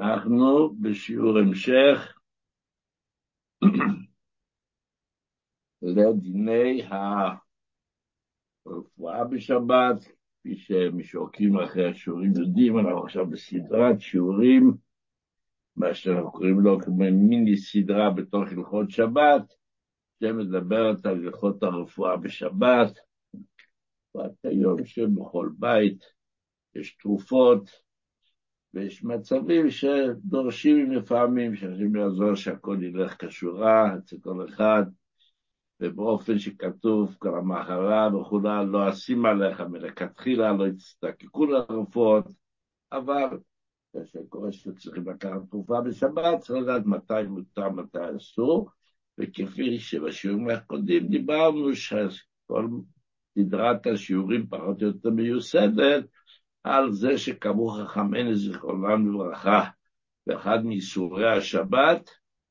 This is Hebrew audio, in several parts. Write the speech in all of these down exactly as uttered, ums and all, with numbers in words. אנחנו בשיעור המשך לדיני הרפואה בשבת, כפי שמשורקים אחרי השיעורים יודעים, אנחנו עכשיו בסדרת שיעורים, מה שאנחנו קוראים לו כמו מיני סדרה בתוך הלכות שבת, שמדברת על הלכות הרפואה בשבת, ועד היום שבכל בית יש תרופות, ויש מצבים שדורשים לפעמים, שחייבים לעזור שהכל ילך כשורה אצל כל אחד, ובאופן שכתוב כלמחרה וכולה, לא אשים עליך מלכתחילה, לא יצטקקו לרפואות, אבל כשקורה שצריכים לקחת תרופה בשבת, צריך לדעת מתי מותר, מתי אסור, וכפי שבשיעורים הקודמים דיברנו שכל סדרת השיעורים פחות או יותר מיוסדת, על זה שקבעו חכמינו זיכרונם לברכה, ואחד מאיסורי השבת,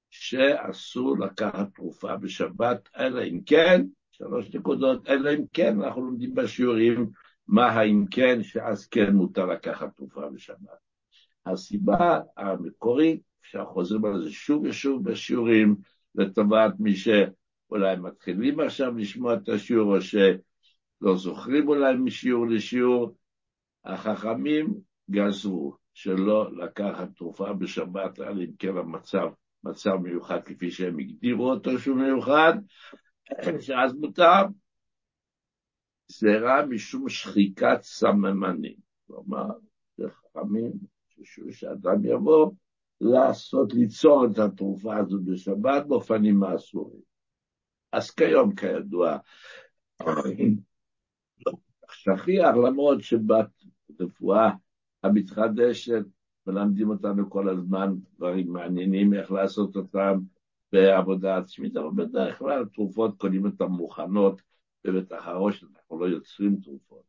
שאסור לקחת תרופה בשבת, אלא אם כן, שלוש נקודות, אלא אם כן, אנחנו לומדים בשיעורים, מה האם כן, שאז כן מותר לקחת תרופה בשבת. הסיבה המקורית, שחוזרים על זה שוב ושוב בשיעורים, לטובת מי שאולי מתחילים עכשיו לשמוע את השיעור, או שלא זוכרים אולי משיעור לשיעור, החכמים גזרו שלא לקחת תרופה בשבת, אלא אם כן המצב, מצב מיוחד כפי שהם הגדירו אותו שהוא מיוחד, שאז מותר, זהירה משום שחיקת סממנים. כלומר, זה חכמים, שאדם יבוא לעשות, ליצור את התרופה הזאת בשבת, באופנים מאסורים. אז כיום כידוע, לא. שכיח, למרות שבת רפואה המתחדשת, מלמדים אותנו כל הזמן דברים מעניינים, איך לעשות אותם בעבודה עצמית, אבל בדרך כלל תרופות קונים אותן מוכנות, בבית החרושת אנחנו לא יוצרים תרופות.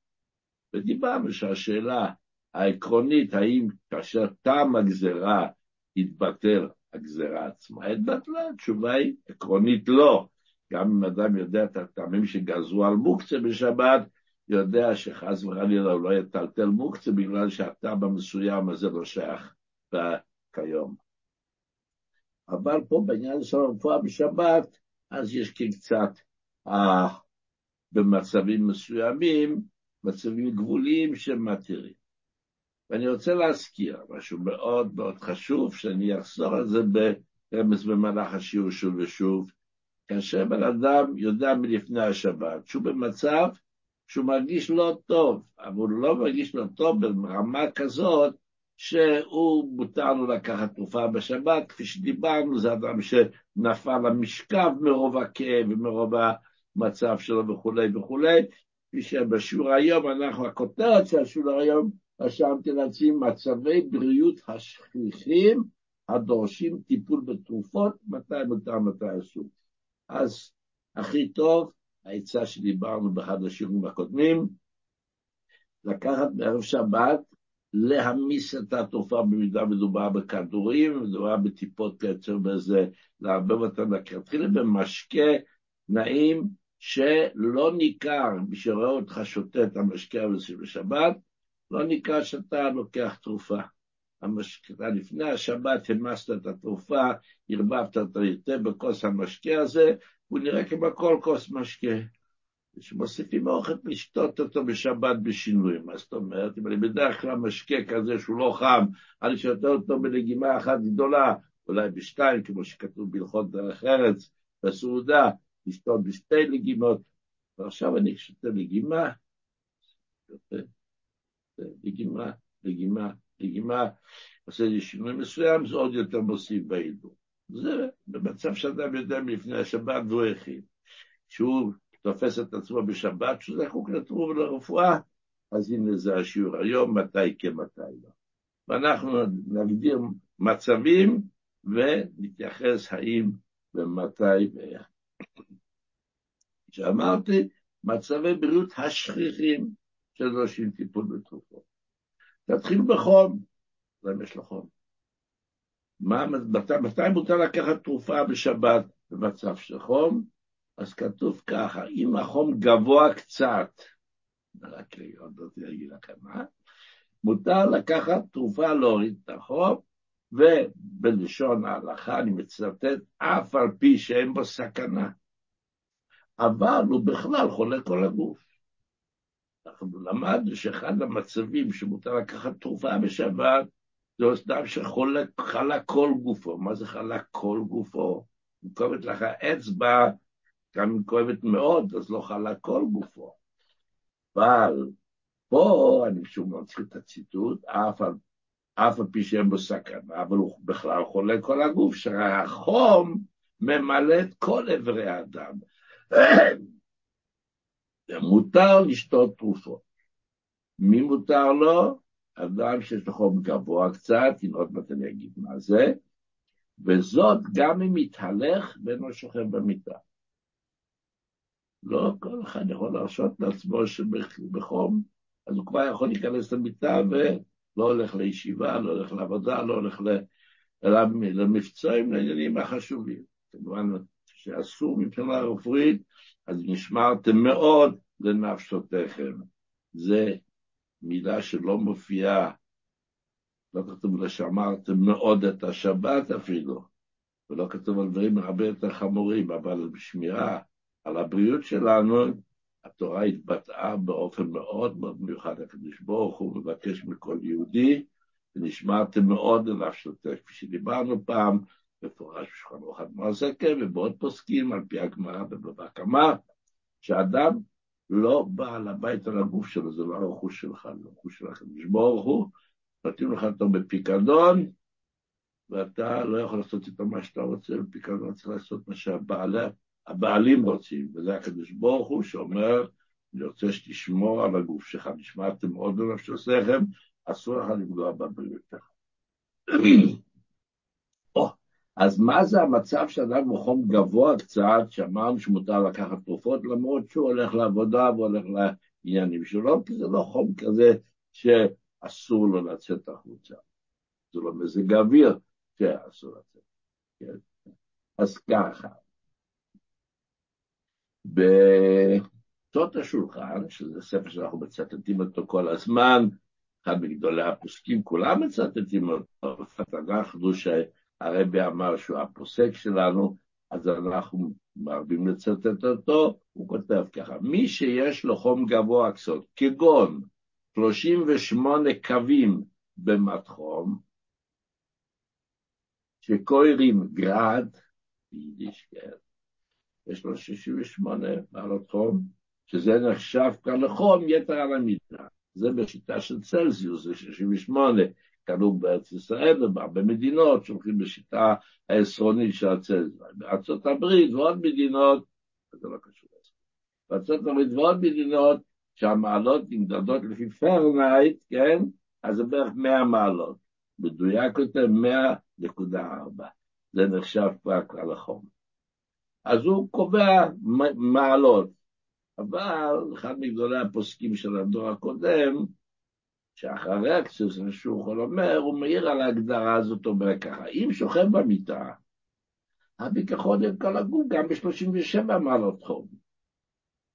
ודיברנו שהשאלה העקרונית, האם כאשר טעם הגזרה התבטל הגזרה עצמה, התבטלה, התשובה היא עקרונית לא. גם אם אדם יודע את הטעמים שגזרו על מוקצה בשבת, יודע שחס וחלילה הוא לא יטלטל מוקצה, בגלל שאתה במסוים הזה לא שייך כיום. אבל פה בעניין של הרפואה בשבת, אז יש כי קצת, אה, במצבים מסוימים, מצבים גבוליים שמתירים. ואני רוצה להזכיר משהו מאוד מאוד חשוב, שאני אחזור על זה ברמז במהלך השיעור שוב ושוב, כאשר בן אדם יודע מלפני השבת, שהוא במצב, שהוא מרגיש לא טוב, אבל הוא לא מרגיש לא טוב ברמה כזאת, שהוא מותר לו לקחת תרופה בשבת, כפי שדיברנו, זה אדם שנפל המשכב מרוב הכאב, ומרוב המצב שלו וכו' וכו', כפי שבשיעור היום, אנחנו, הכותרת של השיעור היום, רשמתי לעצמי מצבי בריאות השכיחים, הדורשים טיפול בתרופות, מתי מותר, מתי אסור. אז הכי טוב, העצה שדיברנו באחד השיעורים הקודמים, לקחת בערב שבת, להמיס את התרופה במידה מדובר בכדורים, מדובר בטיפות קצר בזה, לערבב אותה לכתחילה, במשקה נעים שלא ניכר, מי שרואה אותך שותה את המשקה הזה בשבת, לא ניכר שאתה לוקח תרופה. המשקה, לפני השבת המסת את התרופה, הרבבת את היתה בכוס המשקה הזה, הוא נראה כמו כל כוס משקה, שמוסיפים אוכל לשתות אותו בשבת בשינויים. אז זאת אומרת, אם אני בדרך כלל משקה כזה שהוא לא חם, אני שותה אותו בלגימה אחת גדולה, אולי בשתיים, כמו שכתוב בהלכות דרך ארץ, בסעודה, לשתות בשתי לגימות, ועכשיו אני שותה לגימה, שותה, לגימה, לגימה, לגימה, עושה לי שינוי מסוים, זה עוד יותר מוסיף בעידור. זה במצב שאדם יודע מלפני השבת והוא היחיד, שהוא תופס את עצמו בשבת, שהוא זקוק לתרופות ולרפואה, אז הנה זה השיעור היום, מתי כמתי לא. ואנחנו נגדיר מצבים, ונתייחס האם ומתי ואיך. כשאמרתי, מצבי בריאות השכיחים, שדורשים טיפול בתרופות. תתחיל בחום, למה יש לו חום? מה, מתי, מתי מותר לקחת תרופה בשבת במצב של חום? אז כתוב ככה, אם החום גבוה קצת, רק עוד לא תרגיל הכמה, מותר לקחת תרופה להוריד את החום, ובלשון ההלכה אני מצטט, אף על פי שאין בו סכנה, אבל הוא בכלל חולה כל הגוף. אנחנו למדנו שאחד המצבים שמותר לקחת תרופה בשבת, זה אדם שחלה כל גופו. מה זה חלה כל גופו? אם כואבת לך אצבע, גם אם כואבת מאוד, אז לא חלה כל גופו. אבל פה, אני שוב מצחיק את הציטוט, אף על, אף על פי שאין בו סכנה, אבל הוא בכלל חולה כל הגוף, שהחום ממלא את כל עברי האדם. מותר לשתות תרופות. מי מותר לו? אדם שיש לו חום גבוה קצת, אם עוד מעט אני אגיד מה זה, וזאת גם אם מתהלך ואינו שוכב במיטה. לא כל אחד יכול להרשות לעצמו שבחום, אז הוא כבר יכול להיכנס למיטה ולא הולך לישיבה, לא הולך לעבודה, לא הולך למבצעים, לעניינים החשובים. כמובן שאסור מבחינה רפואית, אז נשמרתם מאוד לנפשותיכם. זה מילה שלא מופיעה, לא כתוב לשמרתם מאוד את השבת אפילו, ולא כתוב על דברים הרבה יותר חמורים, אבל בשמירה על הבריאות שלנו, התורה התבטאה באופן מאוד מאוד מיוחד. הקדוש ברוך הוא מבקש מכל יהודי, ונשמרתם מאוד לנפשותיכם, כפי שדיברנו פעם, מפורש בשולחן ערוך מזק"א, ובעוד פוסקים, על פי הגמרא ובבא קמא, שאדם לא בא לבית על הגוף שלו, זה לא הרכוש שלך, זה הרכוש שלך, ברוך הוא, נותנים לך אותו בפיקדון, ואתה לא יכול לעשות איתו מה שאתה רוצה, בפיקדון צריך לעשות מה שהבעלים רוצים, וזה הקדוש ברוך הוא שאומר, אני רוצה שתשמור על הגוף שלך, נשמעתם מאוד לנפשותיכם, אסור לך לפגוע בבריאותך. אז מה זה המצב שאדם הוא חום גבוה קצת, שאמרנו שמותר לקחת תרופות, למרות שהוא הולך לעבודה והולך לעניינים שלו, כי זה לא חום כזה שאסור לו לצאת החוצה. זה לא מזג אוויר שאסור לצאת. כן? אז ככה. בתות השולחן, שזה ספר שאנחנו מצטטים אותו כל הזמן, אחד מגדולי הפוסקים, כולם מצטטים אותו, אנחנו ש... הרבי אמר שהוא הפוסק שלנו, אז אנחנו מרבים לצטט אותו, הוא כותב ככה, מי שיש לו חום גבוה קצת, כגון שלושים ושמונה קווים במד חום, שקוראים גרד, ביידיש, כן, יש לו שישים ושמונה מעלות חום, שזה נחשב כאן לחום יתר על המידה, זה בשיטה של צלזיוס, זה שישים ושמונה, כנוג בארץ ישראל ובהרבה מדינות שהולכים בשיטה העשרונית של הצלזיוס. בארצות הברית ועוד מדינות, זה לא קשור לזה. בארצות הברית ועוד מדינות שהמעלות נמדדות לפי פרנייט, כן? אז זה בערך מאה מעלות. מדויק יותר מאה נקודה ארבע. זה נחשב רק על החום. אז הוא קובע מעלות. אבל אחד מגדולי הפוסקים של הדור הקודם, שאחרי הקצת שהוא אומר, הוא מעיר על ההגדרה הזאת, אומר ככה, אם שוכב במיטה, הביכחון עם כל הגוף גם ב-שלושים ושבע מעלות חום.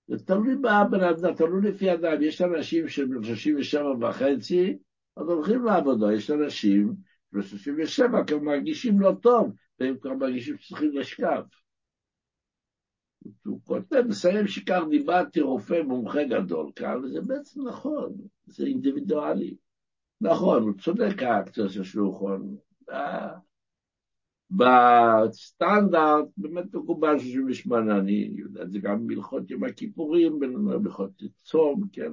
זה תלוי בבן אדם, תלוי לפי אדם, יש אנשים שב-שלושים ושבע וחצי, אז הולכים לעבודה, יש אנשים ב-שלושים ושבע, כי הם מרגישים לא טוב, והם כבר מרגישים שצריכים לשכב. הוא כותב, מסיים שכך דיברתי רופא מומחה גדול כאן, וזה בעצם נכון, זה אינדיבידואלי. נכון, הוא צודק האקציה של שלוחון. בסטנדרט, באמת מקובל שישים ושמונה, אני יודע, זה גם מלכות יום הכיפורים, מלכות צום, כן,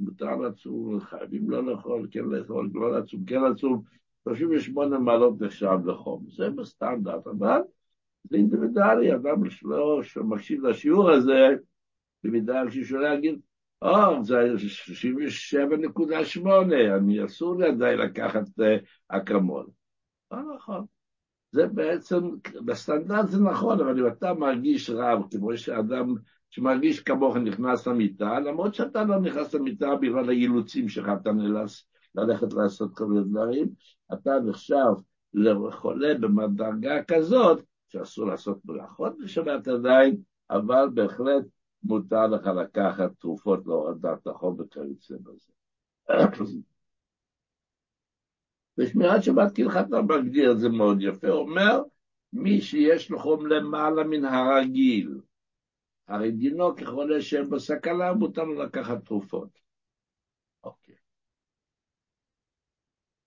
מותר לצום, חייבים לא לאכול, כן לאכול, לא לצום, כן לצום, שלושים ושמונה מעלות נחשב לחום, זה בסטנדרט, אבל, זה אינדיבידואלי, אדם שלא שמקשיב לשיעור הזה, במידה ששולה להגיד, או, זה שישים ושבע נקודה שמונה, אני אסור לידי לקחת אקמול. לא נכון. זה בעצם, בסטנדרט זה נכון, אבל אם אתה מרגיש רב, כמו שאדם שמרגיש כמוך נכנס למיטה, למרות שאתה לא נכנס למיטה, בגלל האילוצים שלך, אתה נלס ללכת לעשות כל מיני דברים, אתה נחשב לחולה במדרגה כזאת, שאסור לעשות מלאכות בשבת עדיין, אבל בהחלט מותר לך לקחת תרופות להורדת החום וכיוצא בזה. ושמירת שבת כהלכת רמב"ם מגדיר את זה מאוד יפה, אומר, מי שיש לו חום למעלה מן הרגיל, הרי דינו כחולה שאין בו סכנה, מותר לו לקחת תרופות. אוקיי.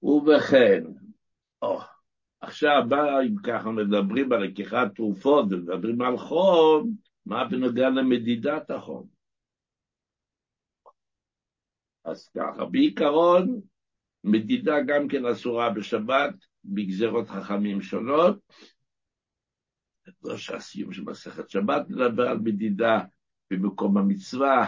ובכן, או, עכשיו בא, אם ככה מדברים על לקיחת תרופות, ומדברים על חום, מה בנוגע למדידת החום? אז ככה, בעיקרון, מדידה גם כן אסורה בשבת, בגזרות חכמים שונות, לא שהסיום של מסכת שבת, נדבר על מדידה במקום המצווה,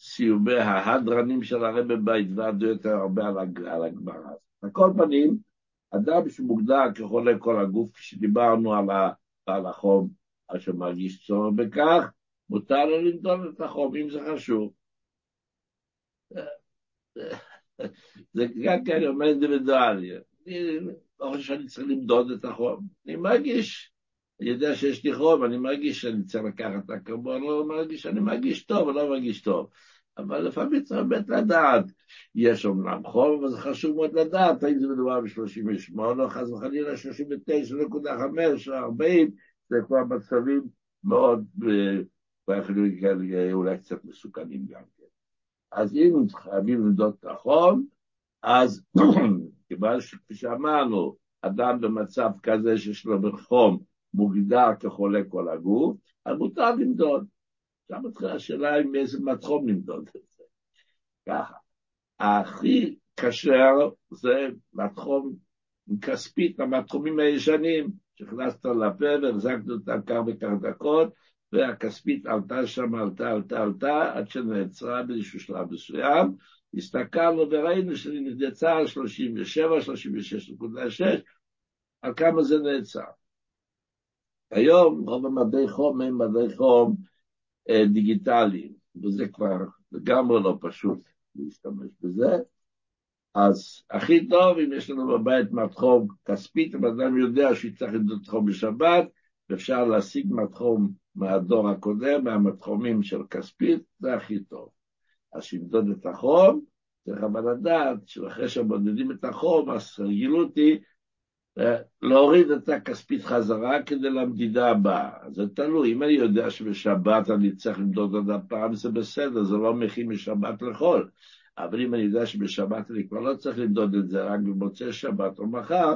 סיומי ההדרנים של הרב בבית ועדו יותר הרבה על הגמרא. על כל פנים, אדם שמוגדר כחולה כל הגוף, כשדיברנו על החום, אז שמרגיש צורך בכך, מותר לו למדוד את החום, אם זה חשוב. זה גם כי אני אומר אינדיבידואלי, אני לא חושב שאני צריך למדוד את החום, אני מרגיש, אני יודע שיש לי חום, אני מרגיש שאני צריך לקחת את הקרבון, לא מרגיש, אני מרגיש טוב, אני לא מרגיש טוב, אבל לפעמים צריך באמת לדעת, יש אומנם חום, אבל זה חשוב מאוד לדעת, האם זה מדובר ב-שלושים ושמונה, או חס וחלילה שלושים ותשע נקודה חמש, או ארבעים, זה כבר מצבים מאוד, אולי קצת מסוכנים גם. אז אם חייבים למדוד את החום, אז כיוון שכפי שאמרנו, אדם במצב כזה שיש לו חום מוגדר כחולה כל הגוף, אז מותר למדוד. שם מתחילה השאלה היא מאיזה מתחום למדוד את זה. ככה, הכי קשר זה מתחום כספית, המתחומים הישנים, שהכנסת לפה והחזקנו אותם כך וכך דקות, והכספית עלתה שם, עלתה, עלתה, עלתה, עד שנעצרה באיזשהו שלב מסוים, הסתכלנו וראינו שנדצה על שלושים ושבע, שלושים ושש נקודה שש, על כמה זה נעצר. היום רוב המדעי חום הם מדעי חום אה, דיגיטליים, וזה כבר לגמרי לא פשוט להשתמש בזה, אז הכי טוב אם יש לנו בבית מתחום כספית, אדם יודע שצריך לדעת חום בשבת, ואפשר להשיג מתחום מהדור הקודם, מהמתחומים של כספית, זה הכי טוב. אז שימדוד את החום, צריך אבל לדעת, שאחרי שמודדים את החום, אז הרגילות היא להוריד את הכספית חזרה, כדי למדידה הבאה. זה תלוי, אם אני יודע שבשבת אני צריך למדוד עוד הפעם, זה בסדר, זה לא מכין משבת לחול. אבל אם אני יודע שבשבת אני כבר לא צריך למדוד את זה, רק במוצאי שבת או מחר,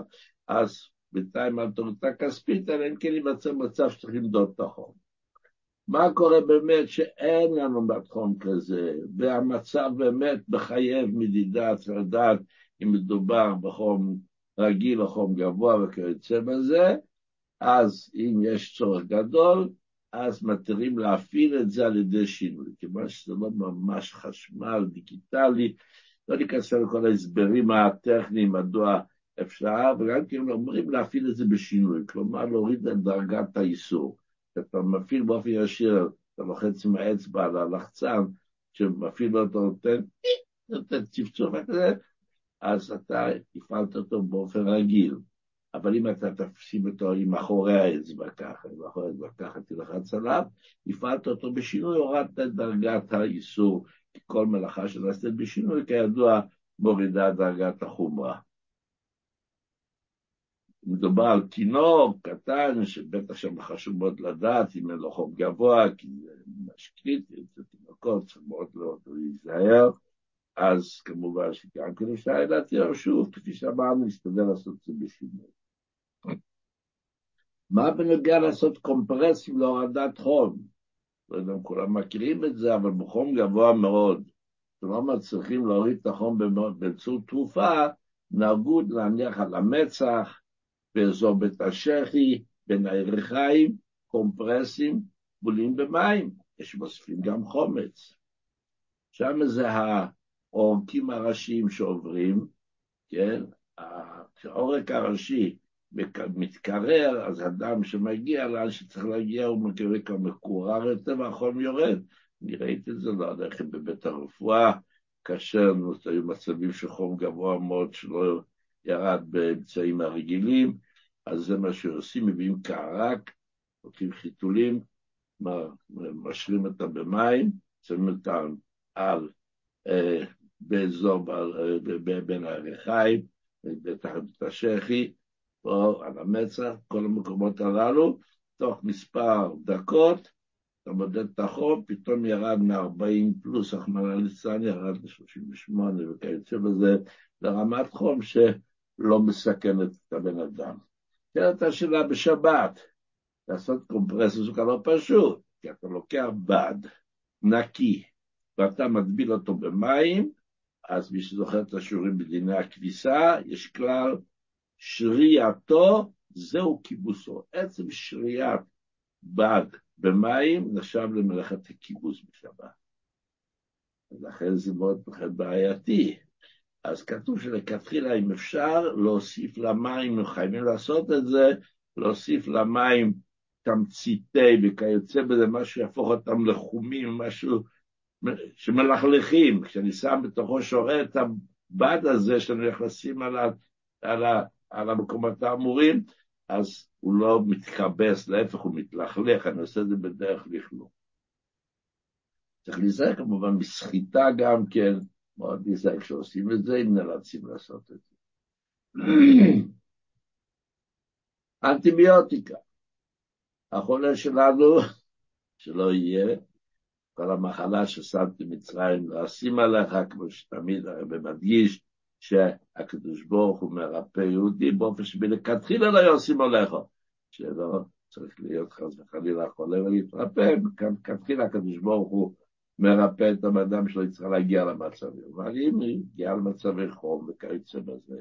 אז בינתיים על תורתה כספית, אלא אם כן יימצא מצב שצריך למדוד את החום. מה קורה באמת שאין לנו בתחום כזה, והמצב באמת בחייב מדידה, צריך לדעת אם מדובר בחום רגיל או חום גבוה וכיוצא בזה, אז אם יש צורך גדול, אז מתירים להפעיל את זה על ידי שינוי, כיוון שזה לא ממש חשמל דיגיטלי, לא ניכנס לכל ההסברים הטכניים, מדוע אפשר, וגם כאילו אומרים להפעיל את זה בשינוי, כלומר להוריד את דרגת האיסור. אתה מפעיל באופן ישיר, אתה לוחץ עם האצבע על הלחצן, שמפעיל אותו נותן, נותן צפצוף כזה, אז אתה הפעלת אותו באופן רגיל. אבל אם אתה תפשים אותו עם אחורי האצבע ככה, עם אחורי האצבע ככה תלחץ עליו, הפעלת אותו בשינוי, הורדת את דרגת האיסור, כי כל מלאכה שנעשית בשינוי, כידוע, מורידה דרגת החומרה. מדובר על תינוק קטן, שבטח שם חשוב מאוד לדעת, אם אין לו חום גבוה, כי זה משקריטי, זה תינוקות, זה מאוד מאוד להיזהר, אז כמובן שגם כדי שהילד יהיה שוב, כפי שאמרנו, נסתדר לעשות את זה בשינוי. מה בנוגע לעשות קומפרסים להורדת חום? לא יודע אם כולם מכירים את זה, אבל בחום גבוה מאוד. לא מצליחים להוריד את החום באמצעות תרופה, נהגו להניח על המצח, באזור בית השחי, בין הירכיים, קומפרסים, בולים במים, יש מוספים גם חומץ. שם זה העורקים הראשיים שעוברים, כן? העורק הראשי מתקרר, אז הדם שמגיע לאן שצריך להגיע, הוא מקווה כמקורר יותר, והחום יורד. אני ראיתי את זה, לא הולכת בבית הרפואה, כאשר היו מצבים שחום גבוה מאוד שלא ירד באמצעים הרגילים, אז זה מה שעושים, מביאים קערק, לוקחים חיתולים, משרים אותם במים, שמים אותם על אה, באזור בין הרי חי, בתחת השכי, או על המצח, כל המקומות הללו, תוך מספר דקות, אתה מודד את החום, פתאום ירד מ-ארבעים פלוס, החמנה ליצן ירד ל-שלושים ושמונה וכיוצא בזה, לרמת חום שלא מסכנת את הבן אדם. תראה את השאלה בשבת, לעשות קומפרסיה זה לא פשוט, כי אתה לוקח בד נקי, ואתה מטביל אותו במים, אז מי שזוכר את השיעורים בדיני הכביסה, יש כלל שריעתו, זהו כיבוסו. עצם שריעת בד במים, נחשב למלאכת הכיבוס בשבת. לכן זה מאוד בעייתי. אז כתוב שלכתחילה, אם אפשר, להוסיף למים, חייבים לעשות את זה, להוסיף למים תמציתי וכיוצא בזה, משהו יהפוך אותם לחומים, משהו שמלכלכים. כשאני שם בתוכו שורה את הבד הזה, שאני הולך לשים על ה... על ה... על המקומות האמורים, אז הוא לא מתכבס, להפך הוא מתלכלך, אני עושה את זה בדרך לכלוך. צריך להיזהר כמובן בסחיטה גם כן, מאוד להיזהר כשעושים את זה, אם נלצים לעשות את זה. אנטיביוטיקה. החולה שלנו, שלא יהיה, כל המחלה ששמתי מצרים, להשים עליך, כמו שתמיד הרב מדגיש, שהקדוש ברוך הוא מרפא יהודי באופן שבלכתחילה לא יעושים עליך, שלא צריך להיות חס וחלילה חולה ולהתרפא, כאן כתחילה הקדוש ברוך הוא מרפא את האדם שלא יצטרך להגיע למצבים, אבל אם היא הגיעה למצבי חום וכיוצא בזה,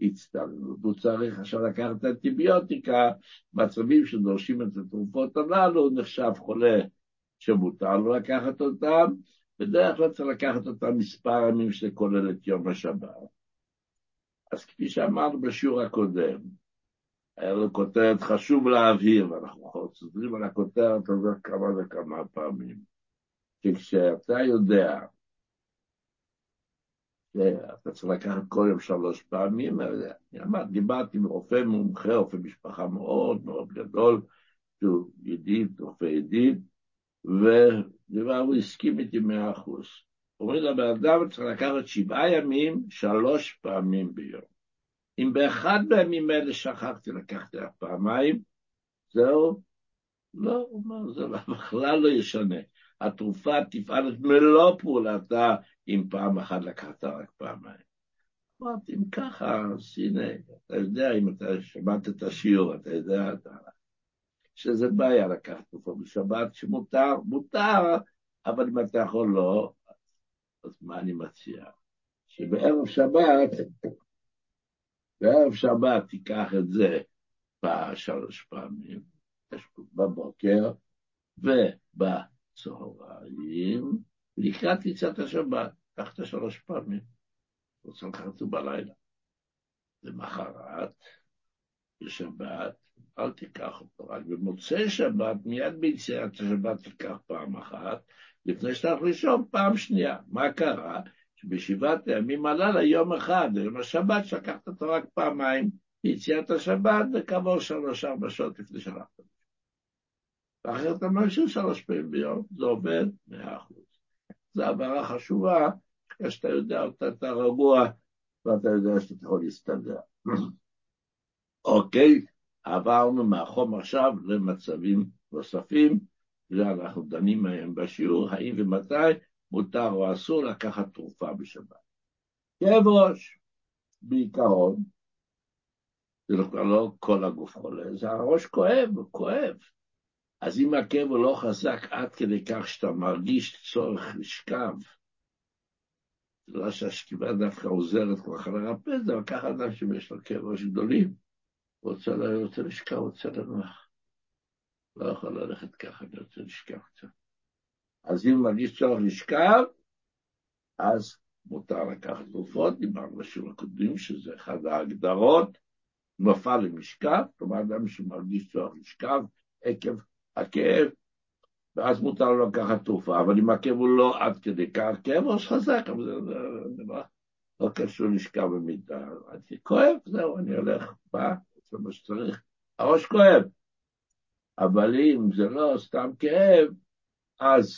הצטלנו, הוא צריך עכשיו לקחת אנטיביוטיקה, מצבים שדורשים את התרופות הללו, נחשב חולה שמותר לו לקחת אותם, בדרך כלל צריך לקחת אותם מספר ימים שכולל את יום השבת. אז כפי שאמרנו בשיעור הקודם, היה לו כותרת חשוב להבהיר, ואנחנו חוזרים על הכותרת הזאת כמה וכמה פעמים, שכשאתה יודע, אתה צריך לקחת כל יום שלוש פעמים, אני אמר, דיברתי עם רופא מומחה, רופא משפחה מאוד מאוד גדול, שהוא ידיד, רופא ידיד, והוא הסכים איתי מאה אחוז. אומרים לבן אדם, צריך לקחת שבעה ימים, שלוש פעמים ביום. אם באחד בימים האלה שכחתי, לקחתי פעמיים, זהו, לא, זה בכלל לא ישנה. התרופה תפעל את מלוא פעולתה, אם פעם אחת לקחת רק פעמיים. אמרתי, אם ככה, אז הנה, אתה יודע, אם אתה שמעת את השיעור, אתה יודע, אתה... שזה בעיה לקחת תרופה בשבת, שמותר, מותר, אבל אם אתה יכול לא, אז מה אני מציע? שבערב שבת, בערב שבת תיקח את זה בשלוש פעמים, בבוקר ובצהריים, לקראת יציאת השבת, קח את שלוש פעמים, רוצה לקחת בלילה, למחרת, בשבת, אל תיקח אותו, רק במוצאי שבת, מיד ביציאת השבת תיקח פעם אחת, לפני שתלך לישון פעם שנייה. מה קרה? שבשבעת הימים הללו יום אחד, יום השבת, שלקחת אותו רק פעמיים, ביציאת השבת, וכעבור שלוש-ארבע שעות לפני שלחת. ואחר אתה ממשיך שלוש פעמים ביום, זה עובד מאה אחוז. זו הבהרה חשובה, כשאתה יודע אותה, אתה רגוע, ואתה יודע שאתה יכול להסתדר. אוקיי, עברנו מהחום עכשיו למצבים נוספים, ואנחנו דנים מהם בשיעור, האם ומתי מותר או אסור לקחת תרופה בשבת. כאב ראש, בעיקרון, זה לא כל הגוף חולה, זה הראש כואב, כואב. אז אם הכאב הוא לא חזק עד כדי כך שאתה מרגיש צורך לשכב, זה לא שהשכיבה דווקא עוזרת כל כך לרפא, זה אבל ככה אדם שיש לו כאב ראש גדולים, רוצה ללכת לשכב, רוצה לנוח. לא יכול ללכת ככה, אני רוצה לשכב קצת. אז אם מרגיש צורך לשכב, אז מותר לקחת תרופות, דיברנו בשיעור הקודם, שזה אחד ההגדרות, נופל למשכב, כלומר אדם שמרגיש צורך לשכב, עקב הכאב, ואז מותר לו לקחת תרופה, אבל אם הכאב הוא לא עד כדי כך, כאב ראש חזק, אבל זה דבר, לא קשור לשכב במידה, אני כואב, זהו, אני הולך, בא, זה מה שצריך, הראש כואב, אבל אם זה לא סתם כאב, אז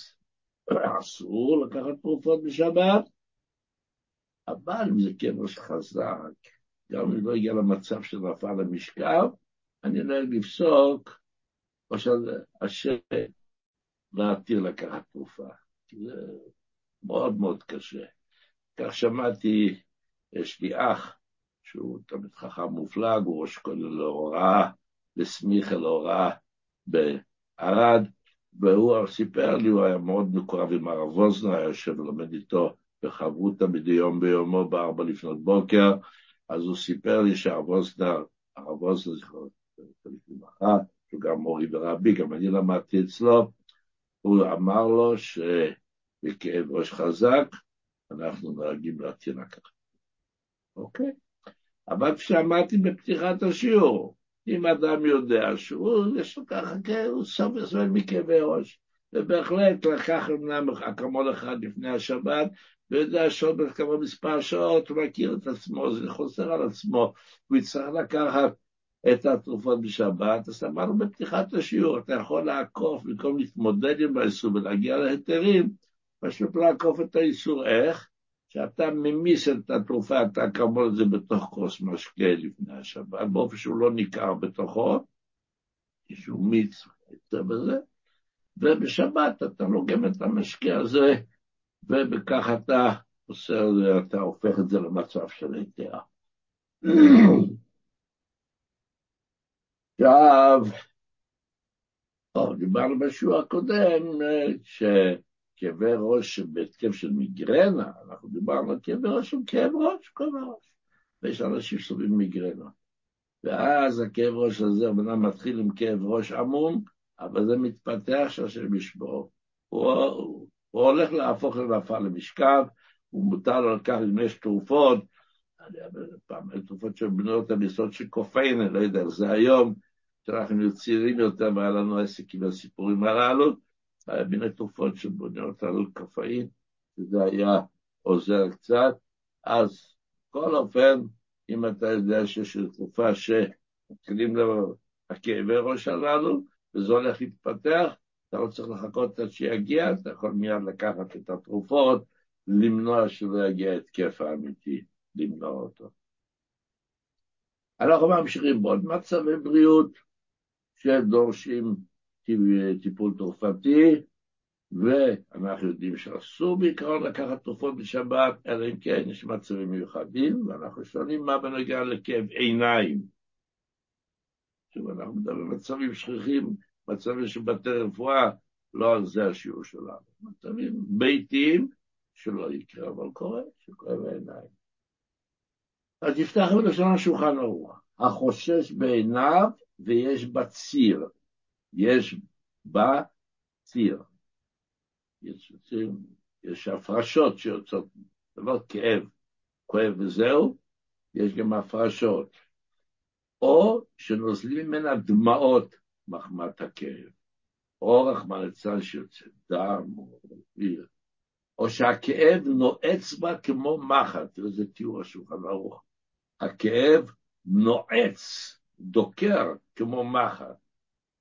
אסור לקחת תרופות בשבת, אבל אם זה כבש חזק, גם אם לא יגיע למצב שנפל למשכב, אני נוהג לפסוק, או שהשם להתיר לקחת תרופה. זה מאוד מאוד קשה. כך שמעתי, יש לי אח, שהוא תמיד חכם מופלג, הוא ראש כולל להוראה, לסמיך אל ההוראה בערד, והוא סיפר לי, הוא היה מאוד מקורב עם הרב ווזנר, היה יושב ולומד איתו בחברותא מדי יום ביומו, בארבע לפנות בוקר, אז הוא סיפר לי שהרב ווזנר, הרב ווזנר, שהוא גם מורי ורבי, גם אני למדתי אצלו, הוא אמר לו שבכאב ראש חזק, אנחנו נוהגים להתיר לקחת. אוקיי? אבל כשאמרתי בפתיחת השיעור, אם אדם יודע שהוא, יש לו ככה, הוא סוף סבל מכאבי ראש, ובהחלט לקח אמנם אקמול אחד לפני השבת, ויודע שעוד כמה מספר שעות, הוא מכיר את עצמו, זה חוסר על עצמו, הוא יצטרך לקחת את התרופות בשבת, אז אמרנו בפתיחת השיעור, אתה יכול לעקוף, במקום להתמודד עם האיסור ולהגיע להיתרים, פשוט לעקוף את האיסור איך, שאתה ממיס את התרופה, אתה אקמול את זה בתוך כוס משקה לפני השבת, באופן שהוא לא ניכר בתוכו, שהוא מיץ יותר בזה, ובשבת אתה לוגם את המשקה הזה, ובכך אתה עושה, אתה הופך את זה למצב של היתר. עכשיו, דיברנו בשיעור הקודם, ש... כאבי ראש בהתקף של מיגרנה, אנחנו דיברנו על כאבי ראש, הוא כאב ראש, כל הראש. ויש אנשים שסובלים מיגרנה. ואז הכאב ראש הזה, אמנם מתחיל עם כאב ראש עמום, אבל זה מתפתח שהשם ישבור. הוא, הוא, הוא הולך להפוך לנפל למשכב, הוא מותר לו לקח אם יש תרופות, פעם תרופות של בנות הניסות של קופיינה, לא יודע, זה היום, שאנחנו צעירים יותר, והיה לנו עסק עם הסיפורים הללו, היה מן התרופות שבונה אותה על קפאין, שזה היה עוזר קצת, אז כל אופן, אם אתה יודע שיש תרופה שמתחילים לכאבי ראש הללו, וזה הולך להתפתח, אתה לא צריך לחכות עד שיגיע, אתה יכול מיד לקחת את התרופות, למנוע שלא יגיע התקף האמיתי, למנוע אותו. אנחנו ממשיכים בעוד מצבי בריאות, שדורשים טיפול תרופתי, ואנחנו יודעים שאסור בעיקרון לקחת תרופות בשבת, אלא אם כן יש מצבים מיוחדים, ואנחנו שואלים מה בנוגע לכאב עיניים. עכשיו אנחנו מדברים מצבים שכיחים, מצבים שבתי רפואה, לא על זה השיעור שלנו. מצבים ביתיים, שלא יקרה, אבל קורה, שכואב העיניים. אז נפתח בלשון השולחן ערוך. החושש בעיניו ויש בציר. יש בה ציר, יש, ציר, יש הפרשות שיוצאות, זה לא כאב, כואב וזהו, יש גם הפרשות, או שנוזלים ממנה דמעות מחמת הכאב, או רחמנא ליצלן שיוצא דם, או, או שהכאב נועץ בה כמו מחט, זה תיאור השולחן ערוך, הכאב נועץ, דוקר כמו מחט,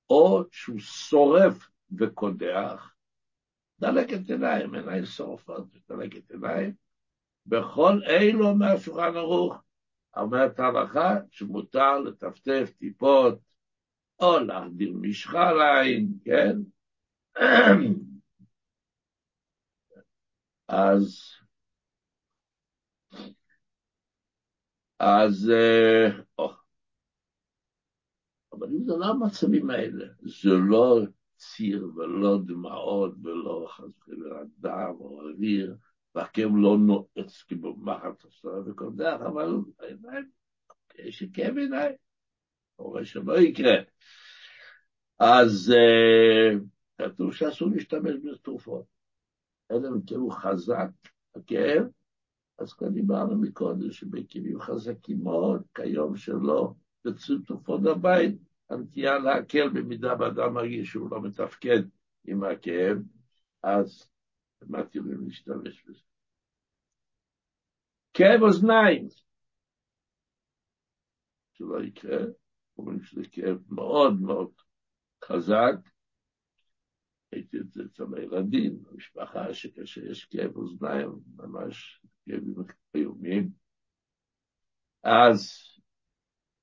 או שהוא שורף וקודח, דלקת עיניים, עיניים שורפות, דלקת עיניים, בכל אילו מהשולחן ערוך, אומרת ההלכה שמותר לטפטף טיפות, או להחדיר משחה על העין, כן? אז, אז, או, אבל אם זה לא המצבים האלה, זה לא ציר ולא דמעות ולא דם או אוויר, והכאב לא נועץ כמו מחט הסוהר וקודח, אבל העיניים, יש כאב עיניים, הורי שלא יקרה. אז כתוב שאסור להשתמש בתרופות, אלא כאב הוא חזק, הכאב, אז כאן דיברנו מקודם שבכאבים חזקים מאוד, כיום שלא, בצורת תרופות הבית, הנטייה להקל במידה באדם מרגיש שהוא לא מתפקד עם הכאב, אז מתאימים להשתמש בזה. כאב אוזניים, שלא יקרה, אומרים שזה כאב מאוד מאוד חזק, הייתי את זה אצל הילדים, המשפחה, שכשיש כאב אוזניים, ממש כאבים היומיים. אז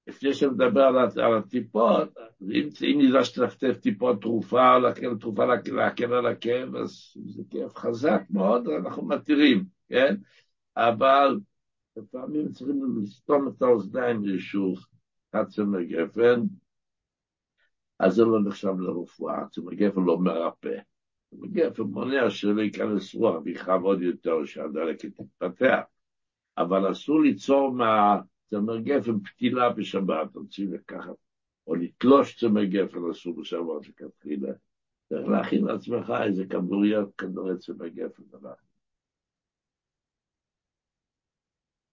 לפני שמדבר על הטיפות, אם, אם נדע שתלפטף טיפות תרופה, להקל תרופה, להקל על הכאב, אז זה כאב חזק מאוד, אנחנו מתירים, כן? אבל לפעמים צריכים לסתום את האוזניים ליישוב צמר גפן, אז זה לא נחשב לרפואה, צמר גפן לא מרפא. צמר גפן מונע שלא ייכנס רוח, ויחב עוד יותר שהדלקת תתפתח. אבל אסור ליצור מהצמר גפן פתילה בשבת, רוצים לקחת, או לתלוש צמר גפן, אסור בשבת שכתחילה. צריך להכין לעצמך איזה כדוריות כדורי צמר גפן.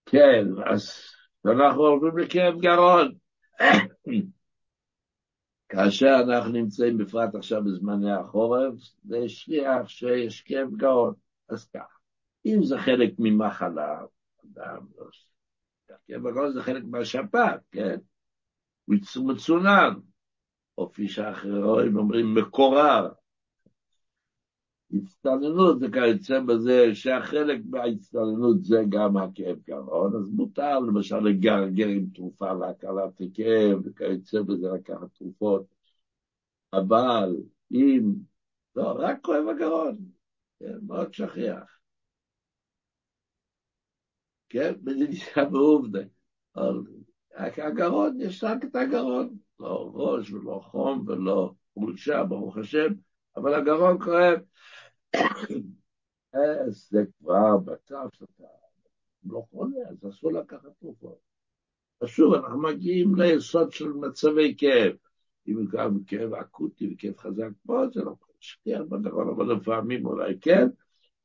כן, אז אנחנו עוברים לכאב גרון. כאשר אנחנו נמצאים בפרט עכשיו בזמני החורף, זה שכיח שיש כאב גרון. אז כך, אם זה חלק ממחלה, אדם, כאב הגרון זה חלק מהשפעת, כן? הוא מצונן, או כפי שאחרים אומרים מקורר. הצטננות זה כיוצא בזה שהחלק מההצטננות זה גם הכאב גרון, אז מותר למשל לגרגר עם תרופה להקלת הכאב, וכיוצא בזה לקחת תרופות, אבל אם, לא, רק כואב הגרון, כן, מאוד שכיח. כן, וזה נשאר בעובדה, הגרון, יש רק את הגרון, לא ראש ולא חום ולא חולשה, ברוך השם, אבל הגרון כואב, אז זה כבר בצב שאתה לא חולה, אז אסור לקחת תרופות. שוב, אנחנו מגיעים ליסוד של מצבי כאב. אם גם כאב אקוטי וכאב חזק מאוד, זה לא משפיע בגרון, אבל לפעמים אולי כן,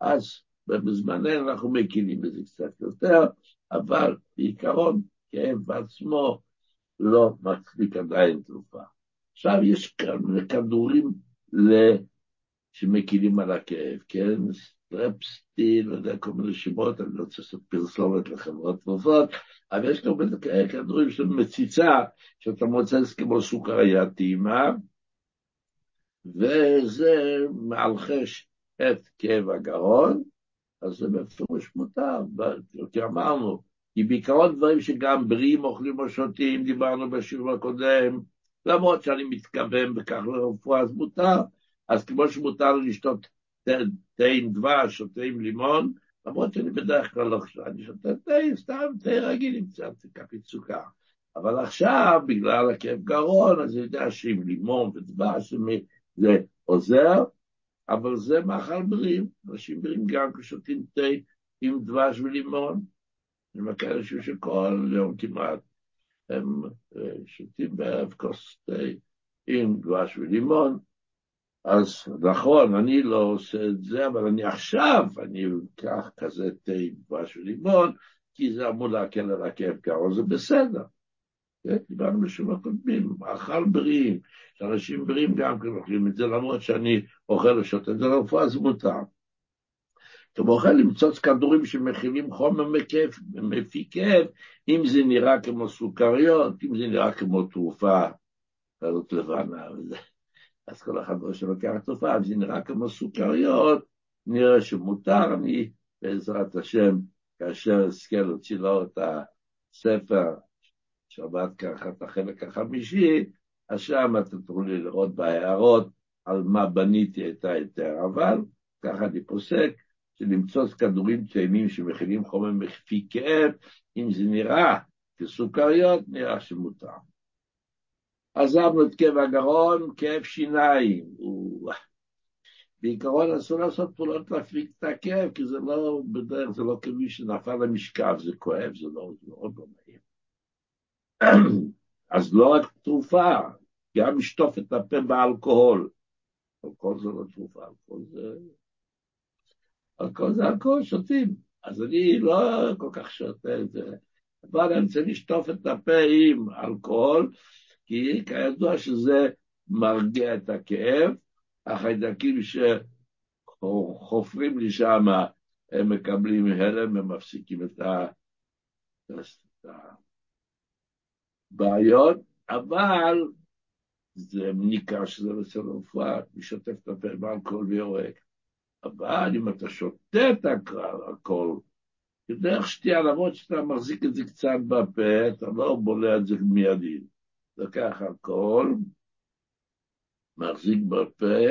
אז בזמננו אנחנו מכירים בזה קצת יותר, אבל בעיקרון כאב בעצמו לא מצדיק עדיין תרופה. עכשיו יש כדורים שמקילים על הכאב, כן? סטרפסטיל, לא יודע, כל מיני שמות, אני לא רוצה לעשות פרסומת לחברות תרופות, אבל יש כל מיני כדורים של מציצה, שאתה מוצץ כמו סוכריה טעימה, וזה מאלחש את כאב הגרון, אז זה בפירוש מותר, כי אמרנו, כי בעיקרון דברים שגם בריאים אוכלים או שותים, דיברנו בשיעור הקודם, למרות שאני מתכוון בכך לרפואה, אז מותר, אז כמו שמותר לשתות תה עם דבש או תה עם לימון, למרות שאני בדרך כלל לא חושב, אני שותה תה, סתם תה רגיל עם קצת כפית סוכר, אבל עכשיו, בגלל הכאב גרון, אז אני יודע שעם לימון ודבש זה עוזר, אבל זה מאכל בריאים, אנשים בריאים גם כשותים תה עם דבש ולימון, אני מכיר אנשים שכל יום כמעט, הם שותים בערב כוס תה עם דבש ולימון, אז נכון, אני לא עושה את זה, אבל אני עכשיו, אני אקח כזה תה עם דבש ולימון, כי זה אמור להקל על הכאב גרון, זה בסדר. דיברנו בשביל הקודמים, מאכל בריאים, שאנשים בריאים גם כן אוכלים את זה, למרות שאני אוכל לשוטה, זה רפואה אז מותר. אתה מוכן למצוץ כדורים שמכילים חומר מפיק כאב, אם זה נראה כמו סוכריות, אם זה נראה כמו תרופה, כזאת לבנה, אז כל אחד רואה שלוקח תרופה, אם זה נראה כמו סוכריות, נראה שמותר, אני בעזרת השם, כאשר אזכה להוציא לו את הספר, שבת כרחת החלק החמישי, אז שם אתה תוכלי לראות בהערות, על מה בניתי את היתר, אבל ככה אני פוסק, שלמצוץ כדורים טעימים שמכילים חומר מפיק כאב, אם זה נראה כסוכריות, נראה שמותר. עזבנו את כאב הגרון, כאב שיניים. בעיקרון אסור לעשות פעולות להפיק את הכאב, כי זה לא, בדרך זה לא כמי שנפל למשכב, זה כואב, זה לא מאוד לא נעים. אז לא רק תרופה, גם לשטוף את הפה באלכוהול. אלכוהול זה לא תרופה, אלכוהול זה... אלכוהול זה אלכוהול, שותים, אז אני לא כל כך שותה את זה, אבל אני רוצה לשטוף את הפה עם אלכוהול, כי כידוע שזה מרגיע את הכאב, החיידקים שחופרים לי שם, הם מקבלים הלם, הם מפסיקים את הבעיות, אבל זה ניכר שזה בסדר רפואה, משתף את הפה עם אלכוהול ויורק. אבל אם אתה שותה את הכל, זה דרך שתייה, למרות שאתה מחזיק את זה קצת בפה, אתה לא בולע את זה מיידית. לקח אלכוהול, מחזיק בפה,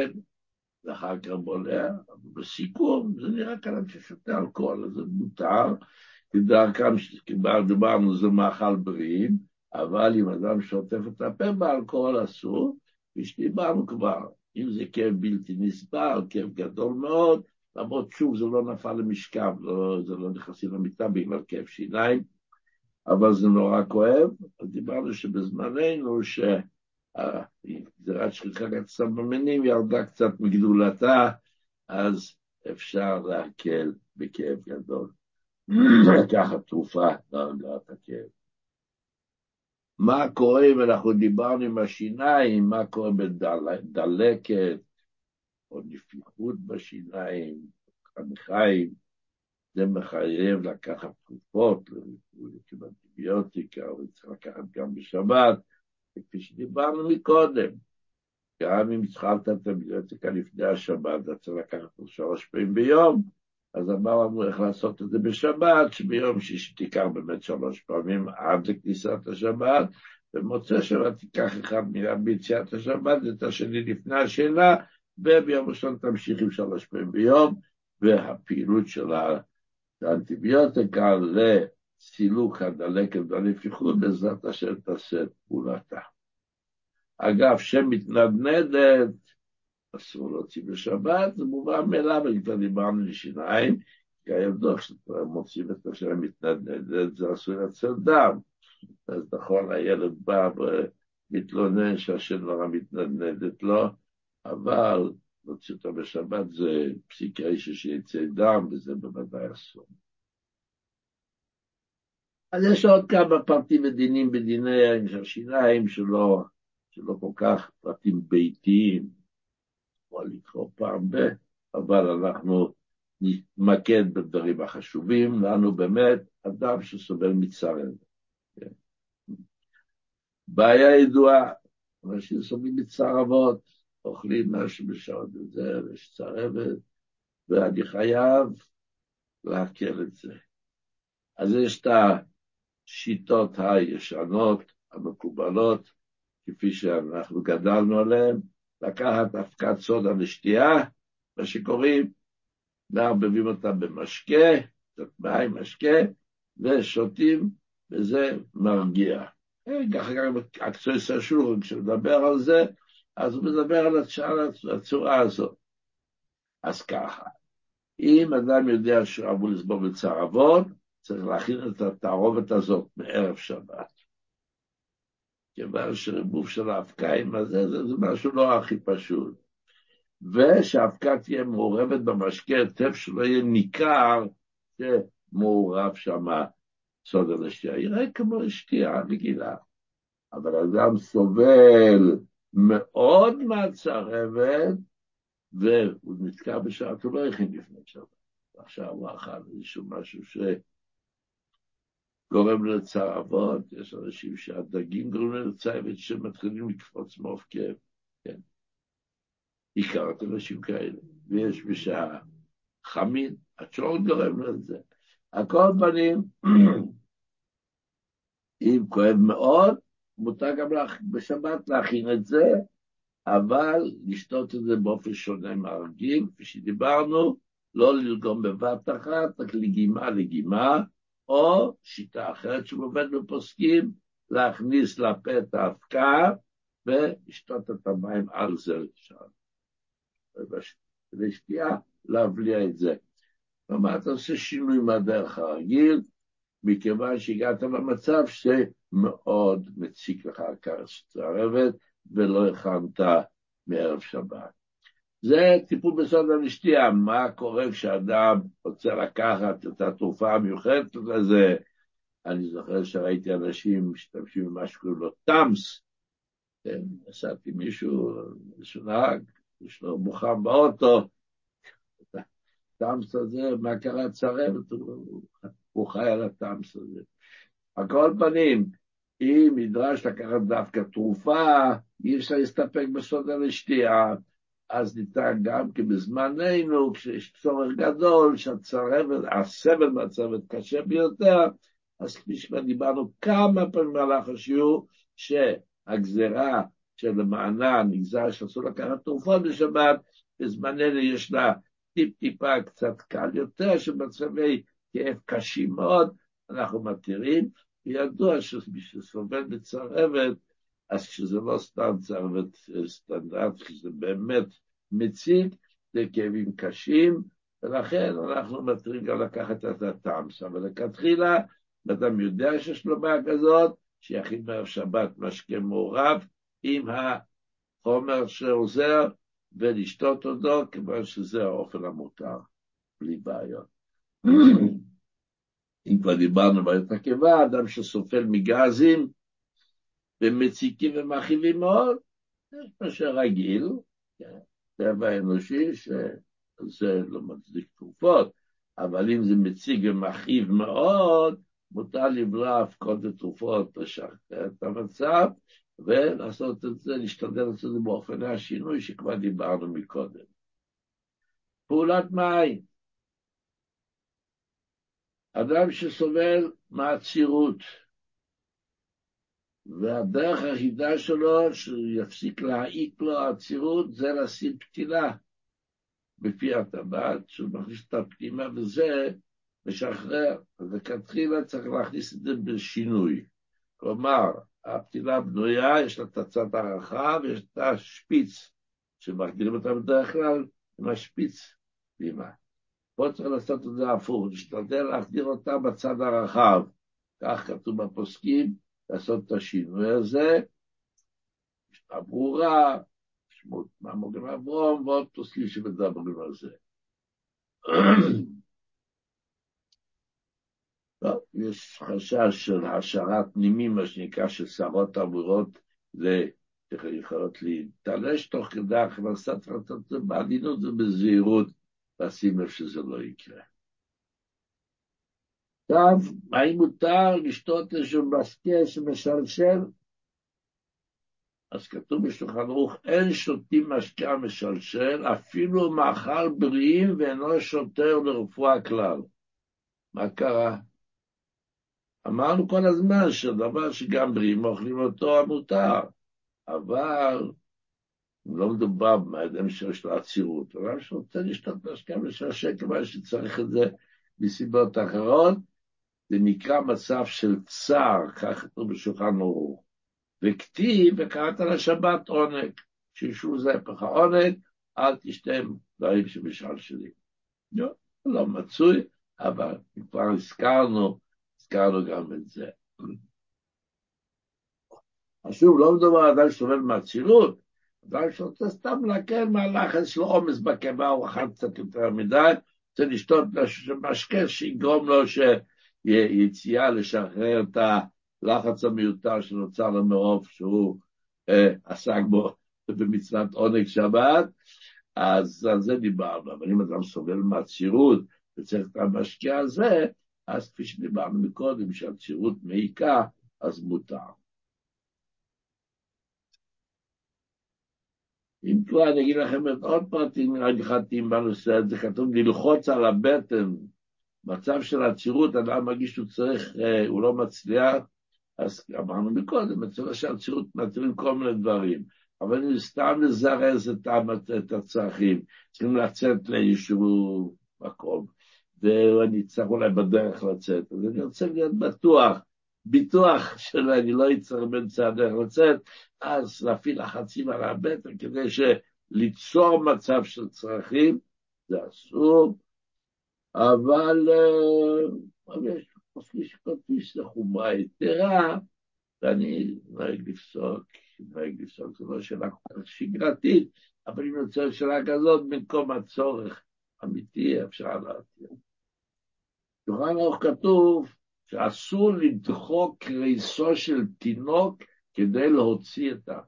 ואחר כך בולע, אבל בסיכום, זה נראה כאן ששותה אלכוהול, אז זה מותר, כדרכם, כבר דיברנו, זה מאכל בריאים, אבל אם אדם שוטף את הפה באלכוהול אסור, ושדיברנו כבר, אם זה כאב בלתי נסבל, כאב גדול מאוד, למרות שוב זה לא נפל למשכב, לא, זה לא נכנסים למיטה בגלל כאב שיניים, אבל זה נורא כואב, דיברנו שבזמננו שהגזירת שכיחת הסממנים ירדה קצת מגדולתה, אז אפשר להקל בכאב גדול, לקחת תרופה להרגעת הכאב. מה קורה אם אנחנו דיברנו עם השיניים, מה קורה בדלקת, או נפיחות בשיניים, חנכיים, זה מחייב לקחת תרופות, כמו אנטיביוטיקה, או צריך לקחת גם בשבת, כפי שדיברנו מקודם. גם אם התחלת אנטיביוטיקה לפני השבת, אתה צריך לקחת שלוש פעמים ביום, אז אמרנו איך לעשות את זה בשבת, שביום שישי תיקח באמת שלוש פעמים עד לכניסת השבת, ומוצא שבת תיקח אחד מיד ביציאת השבת, את השני לפני השינה, וביום ראשון תמשיך עם שלוש פעמים ביום, והפעילות של האנטיביוטיקה לסילוק הדלקת והנפיחות, בעזרת השם תעשה את פעולתה. אגב, שמתנדנדת, אסור להוציא בשבת, זה מובן מאליו, וכבר דיברנו לשיניים, כי היבדוק שאתם מוצאים את השם המתנדנדת, זה עשוי לצאת דם. אז נכון, הילד בא ומתלונן שהשינרה מתנדנדת לו, אבל להוציא אותה בשבת זה פסיקה שיצא דם, וזה בוודאי אסור. אז יש עוד כמה פרטים ודינים בדיני השיניים, שלא, שלא כל כך פרטים ביתיים, או לקרוא פעם ב, אבל אנחנו נתמקד בדברים החשובים, לנו באמת אדם שסובל מצרבת. כן. בעיה ידועה, אנשים סובלים מצרבות, אוכלים משהו בשעות וזה, יש צרבת, ואני חייב להקל את זה. אז יש את השיטות הישנות, המקובלות, כפי שאנחנו גדלנו עליהן, לקחת אבקת סודה לשתייה, מה שקוראים, מערבבים אותה במשקה, מים משקה, ושותים, וזה מרגיע. ככה גם הקצועס השולחן, כשמדבר על זה, אז הוא מדבר על הצורה הזאת. אז ככה, אם אדם יודע שאמור לסבור בצרבות, צריך להכין את התערובת הזאת מערב שבת. כיוון שריבוב של האבקאים הזה, זה, זה משהו לא הכי פשוט. ושהאבקה תהיה מעורבת במשקה, טף שלא יהיה ניכר, שמעורב שם סודה לשתייה. יראה כמו שתייה רגילה. אבל אדם סובל מאוד מהצרבת, והוא נתקע בשעת, הוא לא הכין לפני שבת. עכשיו הוא אכל איזשהו משהו ש... גורם לצרבות, יש אנשים שהדגים גורמים לצרבת שמתחילים לקפוץ מעוף כאב, כן. הכרת אנשים כאלה, ויש בשעה חמין, הצ'ורד גורם לזה. על כל פנים, אם כואב מאוד, מותר גם בשבת להכין את זה, אבל לשתות את זה באופן שונה מהרגיל, כשדיברנו, לא ללגום בבת אחת, רק לגימה לגימה, או שיטה אחרת שמובן לפוסקים, להכניס לפה את האבקה, ולשתות את המים על זה שם. ולשתייה, להבליע את זה. כלומר, אתה עושה שינוי מהדרך הרגיל, מכיוון שהגעת למצב שמאוד מציק לך הצרבת, ולא הכנת מערב שבת. זה טיפול בסודה לשתייה, מה קורה כשאדם רוצה לקחת את התרופה המיוחדת לזה. אני זוכר שראיתי אנשים משתמשים במה שקוראים לו טאמס, נסעתי מישהו, מישהו נהג, יש לו מוחם באוטו, טאמס הזה, מה קרה צרבת, הוא חי על הטאמס הזה. על כל פנים, אם נדרש לקחת דווקא תרופה, אי אפשר להסתפק בסודה לשתייה, אז ניתן גם כי בזמננו, כשיש צורך גדול, שהסבל והצוות קשה ביותר, אז כפי שדיברנו כמה פעמים במהלך השיעור, שהגזרה שלמענה נגזר שאסור לקחת תרופות בשבת, בזמננו יש לה טיפ-טיפה קצת קל יותר, שבמצבי כאב קשים מאוד, אנחנו מתירים, וידוע שמי שסובל בצרבת, אז כשזה לא סתם צרבת סטנדרט, כשזה באמת מציג, זה כאבים קשים, ולכן אנחנו מתירים גם לקחת את הטמס, אבל לכתחילה, אדם יודע שיש לו בעיה כזאת, שיכין בערב שבת משקה מעורב, עם החומר שעוזר, ולשתות אותו, כיוון שזה האופן המותר, בלי בעיות. אם כבר דיברנו בעיות הקיבה, אדם שסופל מגזים, ומציקים ומרחיבים מאוד, יש מה שרגיל, טבע אנושי, שזה לא מצדיק תרופות, אבל אם זה מציג ומרחיב מאוד, מותר לבלוע הפקות ותרופות לשחרר את המצב, ולעשות את זה, להשתדל לעשות את זה באופן השינוי שכבר דיברנו מקודם. פעולת מים. אדם שסובל מעצירות, והדרך היחידה שלו שיפסיק להעיק לו העצירות זה לשים פתילה בפי הטבעת, שהוא מכניס את הפנימה וזה משחרר, אז כתחילה צריך להכניס את זה בשינוי. כלומר, הפתילה בנויה, יש לה את הצד הרחב, יש את השפיץ, שמגדילים אותה בדרך כלל עם השפיץ פנימה. פה צריך לעשות את זה הפוך, להשתדל להחדיר אותה בצד הרחב. כך כתוב בפוסקים, לעשות את השינוי הזה, משנה ברורה, שמות ממוגם אברום, ועוד פוסקים שמדברים על זה. לא, יש חשש של השערת נימים, מה שנקרא, ששערות אמורות יכולות להתעלש תוך כדי הכנסת רצות בעדינות ובזהירות, לשים לב שזה לא יקרה. עכשיו, האם מותר לשתות איזשהו משקה שמשלשל? אז כתוב בשולחן ערוך, אין שותים משקה משלשל, אפילו מאכל בריאים ואינו שוטר לרפואה כלל. מה קרה? אמרנו כל הזמן שדבר שגם בריאים אוכלים אותו המותר, אבל לא מדובר במאדם שיש לה עצירות, אבל שרוצה להשתמש גם לשעשע כבר שצריך את זה מסיבות אחרות, זה נקרא מצב של צער, כך כתוב בשולחן ערוך, וכתיב וקראת לשבת עונג, שישור זה הפך העונג, אל תשתם דברים שבשאל שלי. לא, לא מצוי, אבל כבר הזכרנו, הזכרנו גם את זה. אז שוב, לא מדובר אדם שסובל מעצירות, אדם שרוצה סתם להקל מהלחץ שלו עומס בקיבה, הוא אכל קצת יותר מדי, רוצה לשתות משקה שיגרום לו שיציאה לשחרר את הלחץ המיותר שנוצר לו מרוב שהוא אה, עסק בו במצוות עונג שבת, אז על זה דיברנו, אבל אם אדם סובל מעצירות וצריך את המשקה הזה, אז כפי שדיברנו מקודם, שהעצירות מעיקה, אז מותר. אם כבר, אני אגיד לכם את עוד פרטים הלכתיים בנושא הזה, כתוב ללחוץ על הבטן, מצב של העצירות, אדם מרגיש שהוא צריך, הוא לא מצליח, אז אמרנו מקודם, מצב של העצירות מתירים כל מיני דברים, אבל אם סתם לזרז את הצרכים, צריכים לצאת לאיזשהו מקום, ואני צריך אולי בדרך לצאת, אז אני רוצה להיות בטוח, ביטוח שאני לא אצטרך באמצע הדרך לצאת, אז להפעיל לחצים על הבטן, כדי שליצור מצב של צרכים, זה אסור, אבל יש פוסקים שכותבים שזה חומרה יתרה, ואני נוהג לפסוק, נוהג לפסוק, זו לא שאלה כל כך שגרתית, אבל אם נוצר שאלה כזאת, במקום הצורך אמיתי, אפשר להתיר. שולחן ערוך כתוב, שאסור לדחוק ריסו של תינוק כדי להוציא את ה...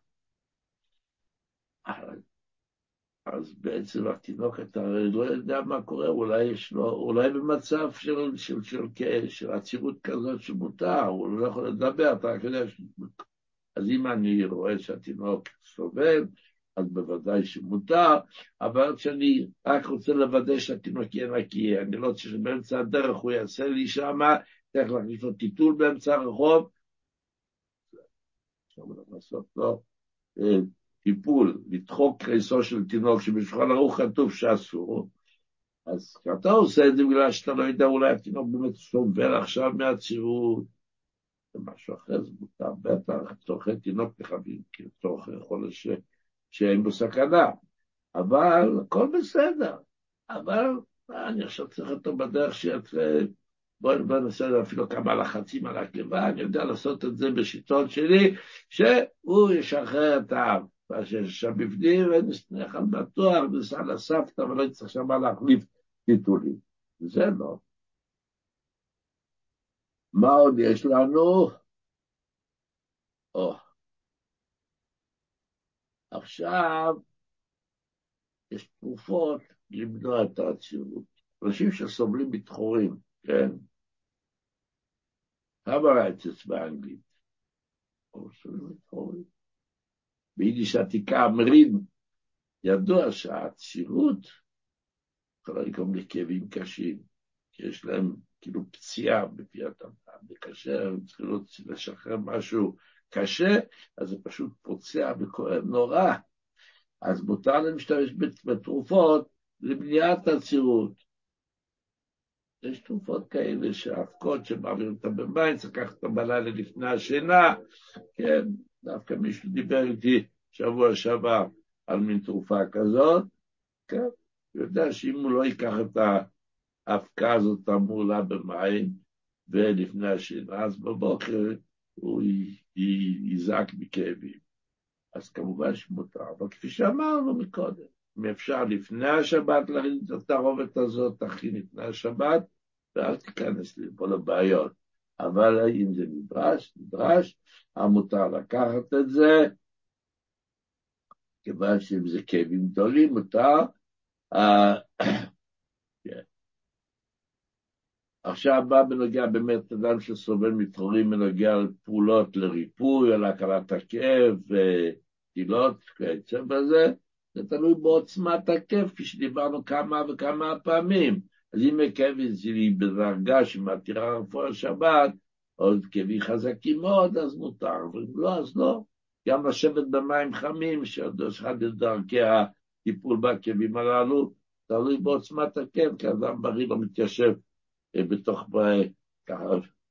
אז בעצם התינוק, אתה לא יודע מה קורה, אולי יש לו, אולי במצב של, של, של, של, של עצירות כזאת שמותר, הוא לא יכול לדבר, אתה יודע, אז אם אני רואה שהתינוק סובל, אז בוודאי שמותר, אבל כשאני רק רוצה לוודא שהתינוק יהיה נקי, אני לא רוצה שבאמצע הדרך הוא יעשה לי שמה, צריך להחליף לו טיטול באמצע הרחוב, לעשות לו טיפול, לדחוק ריסו של תינוק שבשולחן ערוך כתוב שאסור, אז כשאתה עושה את זה בגלל שאתה לא יודע, אולי התינוק באמת סובל עכשיו מהצירות, זה משהו אחר, זה מותר בטח, צורכי תינוק נחבים כצורך יכול לשם, שאין בו סכנה, אבל הכל בסדר, אבל אני עכשיו צריך אותו בדרך שיצא, בואו נעשה אפילו כמה לחצים על הקיבה, אני יודע לעשות את זה בשיטות שלי, שהוא ישחרר את האב, שם בפנים, אין לך בטוח, נסע לסבתא, ולא יצטרך שם להחליף טיטולים, זה לא. מה עוד יש לנו? או. עכשיו, יש תרופות למנוע את העצירות. אנשים שסובלים בדחורים, כן? המרייטס באנגלית. או סובלים בדחורים. ביידיש עתיקה אמרים, ידוע שהעצירות, יכולה לקום לכאבים קשים, כי יש להם כאילו פציעה בפי התמדה, וקשה, הם צריכים לשחרר משהו, קשה, אז זה פשוט פוצע וכואב נורא. אז מותר להשתמש בתרופות למניעת עצירות. יש תרופות כאלה שאבקות שמעבירים אותן במים, צריך לקחת אותן בלילה לפני השינה. כן, דווקא מישהו דיבר איתי שבוע שעבר על מין תרופה כזאת. כן, יודע שאם הוא לא ייקח את האבקה הזאת המולה במים ולפני השינה, אז בבוקר הוא ייזק מכאבים. אז כמובן שמותר, אבל כפי שאמרנו מקודם, אם אפשר לפני השבת להכין את התערובת הזאת, תכין לפני השבת, ואל תיכנס לפה לבעיות. אבל אם זה נדרש, נדרש, המותר לקחת את זה, כיוון שאם זה כאבים גדולים, מותר. עכשיו בא בנוגע באמת אדם שסובל מדחורים בנוגע לפעולות לריפוי, על הקלת הכאב, תילות, כיוצא בזה, זה תלוי בעוצמת הכאב, כפי שדיברנו כמה וכמה פעמים. אז אם הכאב היא בדרגה שמתירה רפואה השבת, או כאבים חזקים מאוד, אז מותר, ואם לא, אז לא. גם לשבת במים חמים, שעד דרכי הטיפול בכאבים הללו, תלוי בעוצמת הכאב, כי אדם בריא לא מתיישב בתוך ככה